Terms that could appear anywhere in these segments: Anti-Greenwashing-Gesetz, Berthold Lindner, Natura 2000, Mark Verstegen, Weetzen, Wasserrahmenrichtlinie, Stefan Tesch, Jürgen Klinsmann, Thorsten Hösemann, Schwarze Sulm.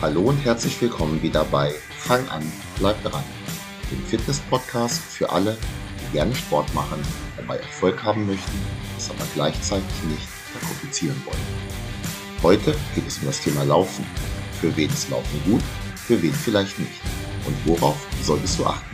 Hallo und herzlich willkommen wieder bei Fang an, bleib dran, dem Fitness-Podcast für alle, die gerne Sport machen, dabei Erfolg haben möchten, das aber gleichzeitig nicht verkomplizieren wollen. Heute geht es um das Thema Laufen. Für wen ist Laufen gut, für wen vielleicht nicht und worauf solltest du achten?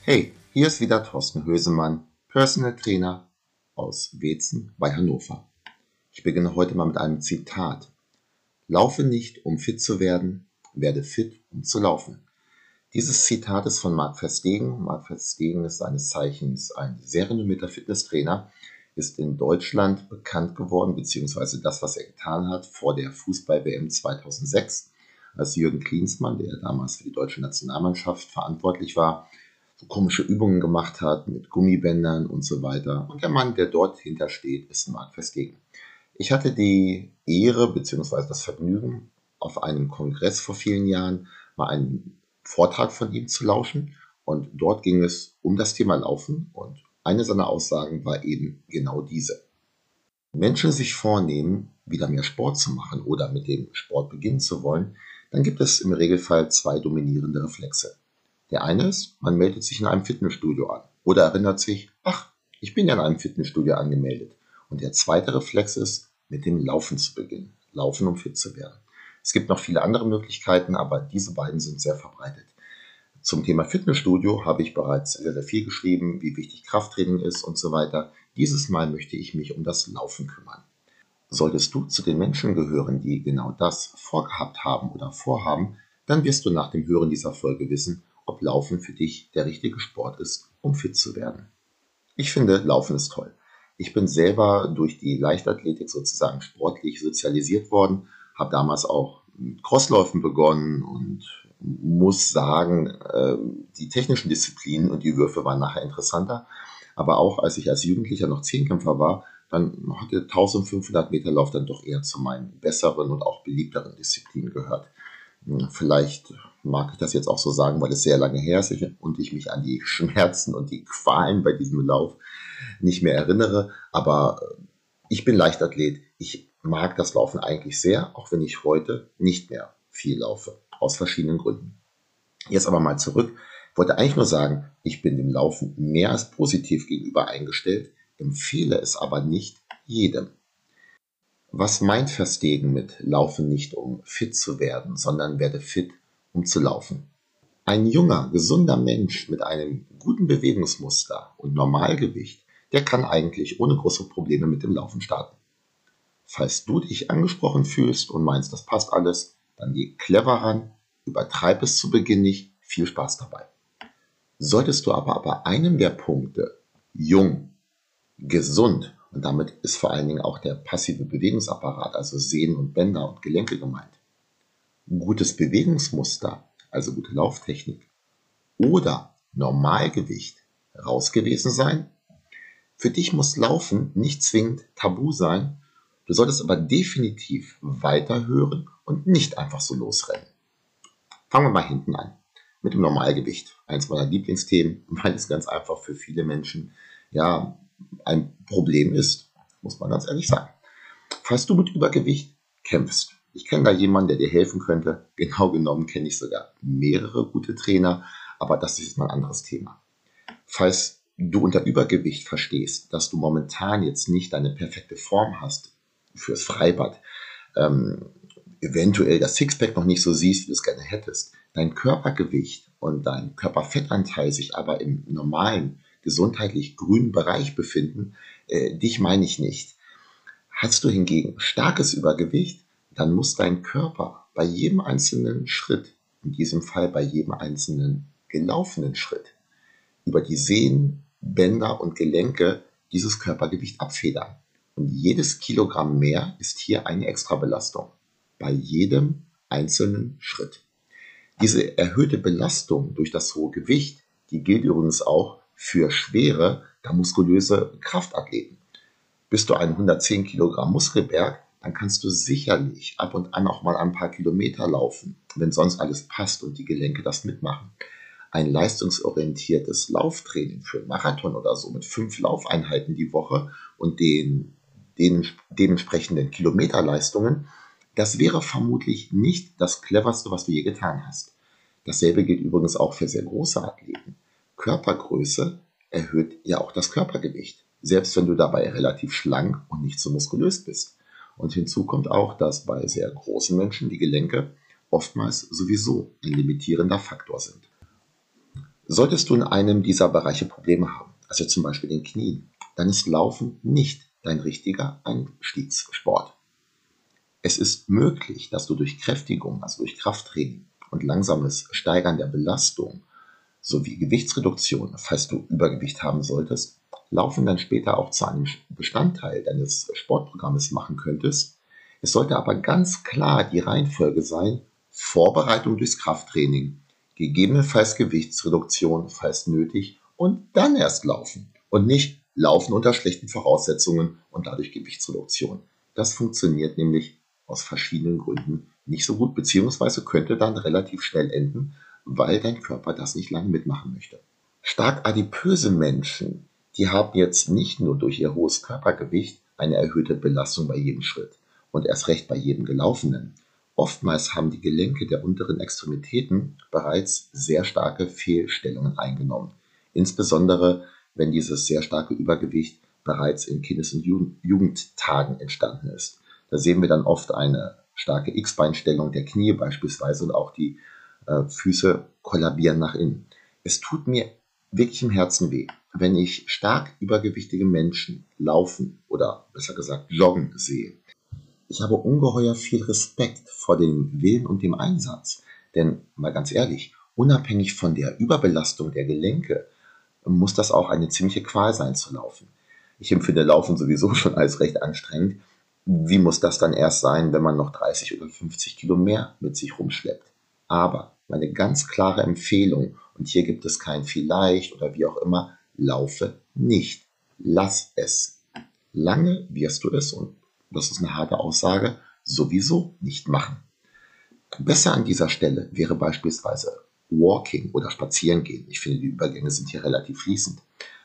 Hey, hier ist wieder Thorsten Hösemann, Personal Trainer aus Weetzen bei Hannover. Ich beginne heute mal mit einem Zitat. Laufe nicht, um fit zu werden, werde fit, um zu laufen. Dieses Zitat ist von Mark Verstegen. Mark Verstegen ist eines Zeichens ein sehr renommierter Fitnesstrainer, ist in Deutschland bekannt geworden, beziehungsweise das, was er getan hat vor der Fußball-WM 2006, als Jürgen Klinsmann, der damals für die deutsche Nationalmannschaft verantwortlich war, so komische Übungen gemacht hat mit Gummibändern und so weiter. Und der Mann, der dort hintersteht, ist Mark Verstegen. Ich hatte die Ehre bzw. das Vergnügen, auf einem Kongress vor vielen Jahren mal einen Vortrag von ihm zu lauschen. Und dort ging es um das Thema Laufen. Und eine seiner Aussagen war eben genau diese. Menschen sich vornehmen, wieder mehr Sport zu machen oder mit dem Sport beginnen zu wollen, dann gibt es im Regelfall zwei dominierende Reflexe. Der eine ist, man meldet sich in einem Fitnessstudio an oder erinnert sich, ach, ich bin ja in einem Fitnessstudio angemeldet. Und der zweite Reflex ist, mit dem Laufen zu beginnen. Laufen, um fit zu werden. Es gibt noch viele andere Möglichkeiten, aber diese beiden sind sehr verbreitet. Zum Thema Fitnessstudio habe ich bereits sehr, sehr viel geschrieben, wie wichtig Krafttraining ist und so weiter. Dieses Mal möchte ich mich um das Laufen kümmern. Solltest du zu den Menschen gehören, die genau das vorgehabt haben oder vorhaben, dann wirst du nach dem Hören dieser Folge wissen, ob Laufen für dich der richtige Sport ist, um fit zu werden. Ich finde, Laufen ist toll. Ich bin selber durch die Leichtathletik sozusagen sportlich sozialisiert worden, habe damals auch mit Crossläufen begonnen und muss sagen, die technischen Disziplinen und die Würfe waren nachher interessanter. Aber auch als ich als Jugendlicher noch Zehnkämpfer war, dann hat der 1500 Meter Lauf dann doch eher zu meinen besseren und auch beliebteren Disziplinen gehört. Vielleicht mag ich das jetzt auch so sagen, weil es sehr lange her ist und ich mich an die Schmerzen und die Qualen bei diesem Lauf nicht mehr erinnere. Aber ich bin Leichtathlet. Ich mag das Laufen eigentlich sehr, auch wenn ich heute nicht mehr viel laufe, aus verschiedenen Gründen. Jetzt aber mal zurück. Ich wollte eigentlich nur sagen, ich bin dem Laufen mehr als positiv gegenüber eingestellt, empfehle es aber nicht jedem. Was meint Verstegen mit Laufe nicht, um fit zu werden, sondern werde fit, um zu laufen? Ein junger, gesunder Mensch mit einem guten Bewegungsmuster und Normalgewicht, der kann eigentlich ohne große Probleme mit dem Laufen starten. Falls du dich angesprochen fühlst und meinst, das passt alles, dann geh clever ran, übertreib es zu Beginn nicht, viel Spaß dabei. Solltest du aber bei einem der Punkte jung, gesund, und damit ist vor allen Dingen auch der passive Bewegungsapparat, also Sehnen und Bänder und Gelenke gemeint, gutes Bewegungsmuster, also gute Lauftechnik oder Normalgewicht raus gewesen sein. Für dich muss Laufen nicht zwingend tabu sein, du solltest aber definitiv weiterhören und nicht einfach so losrennen. Fangen wir mal hinten an, mit dem Normalgewicht. Eins meiner Lieblingsthemen, weil es ganz einfach für viele Menschen, ja, ein Problem ist, muss man ganz ehrlich sagen. Falls du mit Übergewicht kämpfst, ich kenne da jemanden, der dir helfen könnte, genau genommen kenne ich sogar mehrere gute Trainer, aber das ist mal ein anderes Thema. Falls du unter Übergewicht verstehst, dass du momentan jetzt nicht deine perfekte Form hast fürs Freibad, eventuell das Sixpack noch nicht so siehst, wie du es gerne hättest, dein Körpergewicht und dein Körperfettanteil sich aber im normalen gesundheitlich grünen Bereich befinden, dich meine ich nicht. Hast du hingegen starkes Übergewicht, dann muss dein Körper bei jedem einzelnen Schritt, in diesem Fall bei jedem einzelnen gelaufenen Schritt, über die Sehnen, Bänder und Gelenke dieses Körpergewicht abfedern. Und jedes Kilogramm mehr ist hier eine Extrabelastung. Bei jedem einzelnen Schritt. Diese erhöhte Belastung durch das hohe Gewicht, die gilt übrigens auch für schwere, gar muskulöse Kraftathleten. Bist du ein 110 Kilogramm Muskelberg, dann kannst du sicherlich ab und an auch mal ein paar Kilometer laufen, wenn sonst alles passt und die Gelenke das mitmachen. ein leistungsorientiertes Lauftraining für einen Marathon oder so mit 5 Laufeinheiten die Woche und den dementsprechenden Kilometerleistungen, das wäre vermutlich nicht das Cleverste, was du je getan hast. Dasselbe gilt übrigens auch für sehr große Athleten. Körpergröße erhöht ja auch das Körpergewicht, selbst wenn du dabei relativ schlank und nicht so muskulös bist. Und hinzu kommt auch, dass bei sehr großen Menschen die Gelenke oftmals sowieso ein limitierender Faktor sind. Solltest du in einem dieser Bereiche Probleme haben, also zum Beispiel den Knien, dann ist Laufen nicht dein richtiger Einstiegssport. Es ist möglich, dass du durch Kräftigung, also durch Krafttraining und langsames Steigern der Belastung sowie Gewichtsreduktion, falls du Übergewicht haben solltest, Laufen dann später auch zu einem Bestandteil deines Sportprogrammes machen könntest. Es sollte aber ganz klar die Reihenfolge sein: Vorbereitung durchs Krafttraining, gegebenenfalls Gewichtsreduktion, falls nötig, und dann erst Laufen und nicht Laufen unter schlechten Voraussetzungen und dadurch Gewichtsreduktion. Das funktioniert nämlich aus verschiedenen Gründen nicht so gut, beziehungsweise könnte dann relativ schnell enden, weil dein Körper das nicht lange mitmachen möchte. Stark adipöse Menschen, die haben jetzt nicht nur durch ihr hohes Körpergewicht eine erhöhte Belastung bei jedem Schritt und erst recht bei jedem Gelaufenen. Oftmals haben die Gelenke der unteren Extremitäten bereits sehr starke Fehlstellungen eingenommen. Insbesondere, wenn dieses sehr starke Übergewicht bereits in Kindes- und Jugendtagen entstanden ist. Da sehen wir dann oft eine starke X-Beinstellung der Knie beispielsweise und auch die Füße kollabieren nach innen. Es tut mir wirklich im Herzen weh, wenn ich stark übergewichtige Menschen laufen oder besser gesagt joggen sehe. Ich habe ungeheuer viel Respekt vor dem Willen und dem Einsatz. Denn, mal ganz ehrlich, unabhängig von der Überbelastung der Gelenke muss das auch eine ziemliche Qual sein zu laufen. Ich empfinde Laufen sowieso schon als recht anstrengend. Wie muss das dann erst sein, wenn man noch 30 oder 50 Kilo mehr mit sich rumschleppt? Aber meine ganz klare Empfehlung, und hier gibt es kein vielleicht oder wie auch immer, laufe nicht. Lass es. Lange wirst du es, und das ist eine harte Aussage, sowieso nicht machen. Besser an dieser Stelle wäre beispielsweise Walking oder Spazierengehen. Ich finde, die Übergänge sind hier relativ fließend.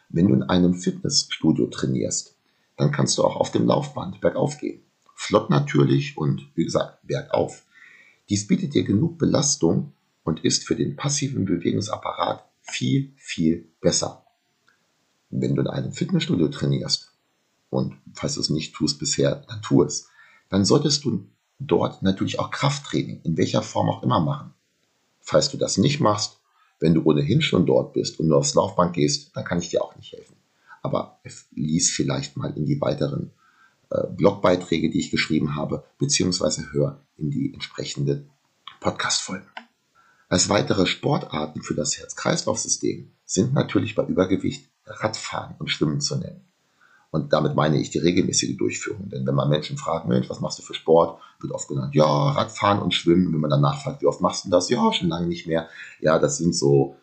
Wenn du in einem Fitnessstudio trainierst, dann kannst du auch auf dem Laufband bergauf gehen. Flott natürlich und, wie gesagt, bergauf. Dies bietet dir genug Belastung und ist für den passiven Bewegungsapparat viel, viel besser. Wenn du in einem Fitnessstudio trainierst, und falls du es nicht tust bisher, dann tu es, dann solltest du dort natürlich auch Krafttraining, in welcher Form auch immer, machen. Falls du das nicht machst, wenn du ohnehin schon dort bist und nur aufs Laufband gehst, dann kann ich dir auch nicht helfen. Aber lies vielleicht mal in die weiteren Blogbeiträge, die ich geschrieben habe, beziehungsweise hör in die entsprechenden Podcast-Folgen. Als weitere Sportarten für das Herz-Kreislauf-System sind natürlich bei Übergewicht Radfahren und Schwimmen zu nennen. Und damit meine ich die regelmäßige Durchführung. Denn wenn man Menschen fragt, Mensch, was machst du für Sport? Wird oft genannt, ja, Radfahren und Schwimmen. Wenn man dann nachfragt, wie oft machst du das? Ja, schon lange nicht mehr. Ja, das sind so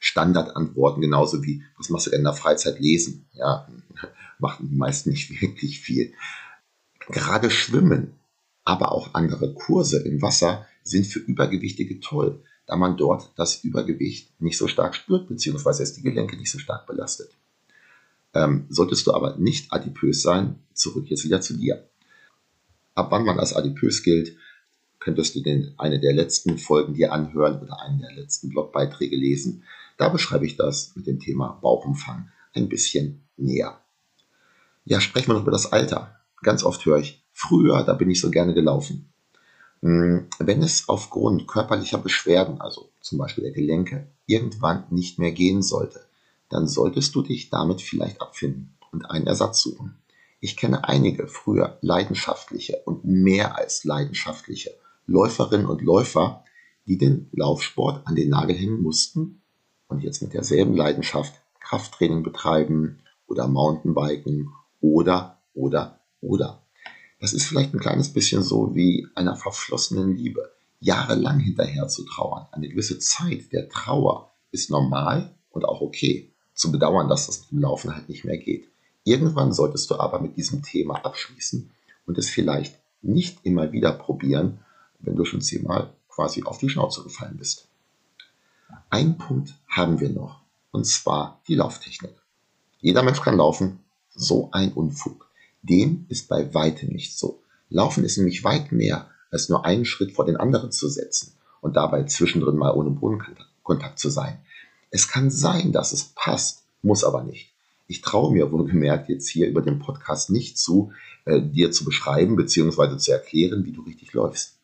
Standardantworten, genauso wie, was machst du denn in der Freizeit? Lesen? Ja, macht meist nicht wirklich viel. Gerade Schwimmen, aber auch andere Kurse im Wasser sind für Übergewichtige toll, da man dort das Übergewicht nicht so stark spürt, beziehungsweise es die Gelenke nicht so stark belastet. Solltest du aber nicht adipös sein, zurück jetzt wieder zu dir. Ab wann man als adipös gilt, könntest du eine der letzten Folgen dir anhören oder einen der letzten Blogbeiträge lesen. Da beschreibe ich das mit dem Thema Bauchumfang ein bisschen näher. Ja, sprechen wir noch über das Alter. Ganz oft höre ich, früher, da bin ich so gerne gelaufen. Wenn es aufgrund körperlicher Beschwerden, also zum Beispiel der Gelenke, irgendwann nicht mehr gehen sollte, dann solltest du dich damit vielleicht abfinden und einen Ersatz suchen. Ich kenne einige früher leidenschaftliche und mehr als leidenschaftliche Läuferinnen und Läufer, die den Laufsport an den Nagel hängen mussten und jetzt mit derselben Leidenschaft Krafttraining betreiben oder Mountainbiken oder. Das ist vielleicht ein kleines bisschen so wie einer verflossenen Liebe, jahrelang hinterher zu trauern. Eine gewisse Zeit der Trauer ist normal und auch okay, zu bedauern, dass das mit dem Laufen halt nicht mehr geht. Irgendwann solltest du aber mit diesem Thema abschließen und es vielleicht nicht immer wieder probieren, wenn du schon 10-mal quasi auf die Schnauze gefallen bist. Einen Punkt haben wir noch, und zwar die Lauftechnik. Jeder Mensch kann laufen, so ein Unfug. Dem ist bei weitem nicht so. Laufen ist nämlich weit mehr, als nur einen Schritt vor den anderen zu setzen und dabei zwischendrin mal ohne Bodenkontakt zu sein. Es kann sein, dass es passt, muss aber nicht. Ich traue mir wohlgemerkt jetzt hier über den Podcast nicht zu, dir zu beschreiben bzw. zu erklären, wie du richtig läufst.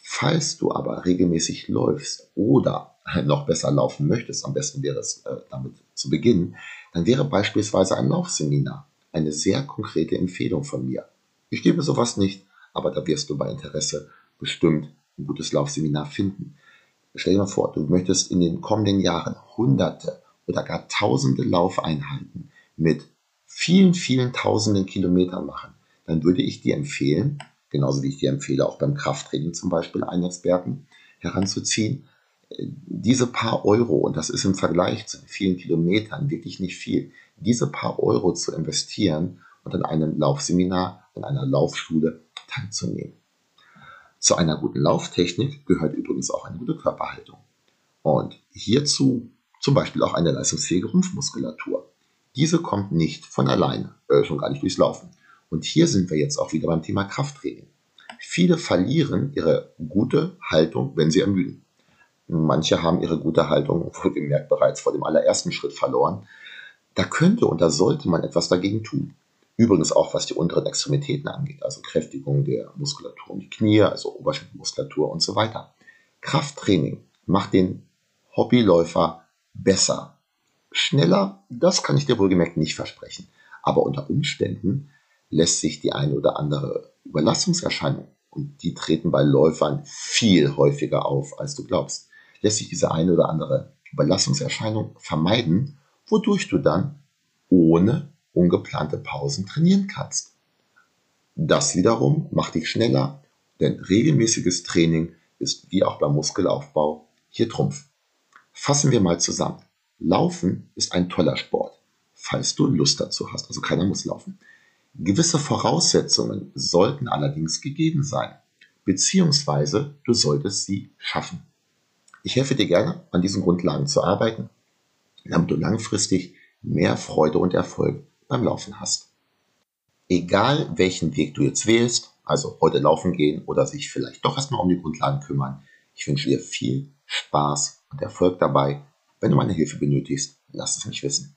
Falls du aber regelmäßig läufst oder noch besser laufen möchtest, am besten wäre es damit zu beginnen, dann wäre beispielsweise ein Laufseminar eine sehr konkrete Empfehlung von mir. Ich gebe sowas nicht, aber da wirst du bei Interesse bestimmt ein gutes Laufseminar finden. Stell dir mal vor, du möchtest in den kommenden Jahren Hunderte oder gar Tausende Laufeinheiten mit vielen, vielen Tausenden Kilometern machen. Dann würde ich dir empfehlen, genauso wie ich dir empfehle, auch beim Krafttraining zum Beispiel einen Experten heranzuziehen, diese paar Euro, und das ist im Vergleich zu vielen Kilometern wirklich nicht viel, diese paar Euro zu investieren und an einem Laufseminar, an einer Laufschule teilzunehmen. Zu einer guten Lauftechnik gehört übrigens auch eine gute Körperhaltung. Und hierzu zum Beispiel auch eine leistungsfähige Rumpfmuskulatur. Diese kommt nicht von alleine, schon gar nicht durchs Laufen. Und hier sind wir jetzt auch wieder beim Thema Krafttraining. Viele verlieren ihre gute Haltung, wenn sie ermüden. Manche haben ihre gute Haltung, wohlgemerkt, bereits vor dem allerersten Schritt verloren. Da könnte und da sollte man etwas dagegen tun. Übrigens auch, was die unteren Extremitäten angeht, also Kräftigung der Muskulatur um die Knie, also Oberschenkelmuskulatur und so weiter. Krafttraining macht den Hobbyläufer besser. Schneller, das kann ich dir wohlgemerkt nicht versprechen. Aber unter Umständen lässt sich die eine oder andere Überlastungserscheinung, und die treten bei Läufern viel häufiger auf, als du glaubst, lässt sich diese eine oder andere Überlastungserscheinung vermeiden, wodurch du dann ohne ungeplante Pausen trainieren kannst. Das wiederum macht dich schneller, denn regelmäßiges Training ist wie auch beim Muskelaufbau hier Trumpf. Fassen wir mal zusammen. Laufen ist ein toller Sport, falls du Lust dazu hast, also keiner muss laufen. Gewisse Voraussetzungen sollten allerdings gegeben sein, beziehungsweise du solltest sie schaffen. Ich helfe dir gerne, an diesen Grundlagen zu arbeiten, damit du langfristig mehr Freude und Erfolg beim Laufen hast. Egal welchen Weg du jetzt wählst, also heute laufen gehen oder sich vielleicht doch erstmal um die Grundlagen kümmern, ich wünsche dir viel Spaß und Erfolg dabei. Wenn du meine Hilfe benötigst, lass es mich wissen.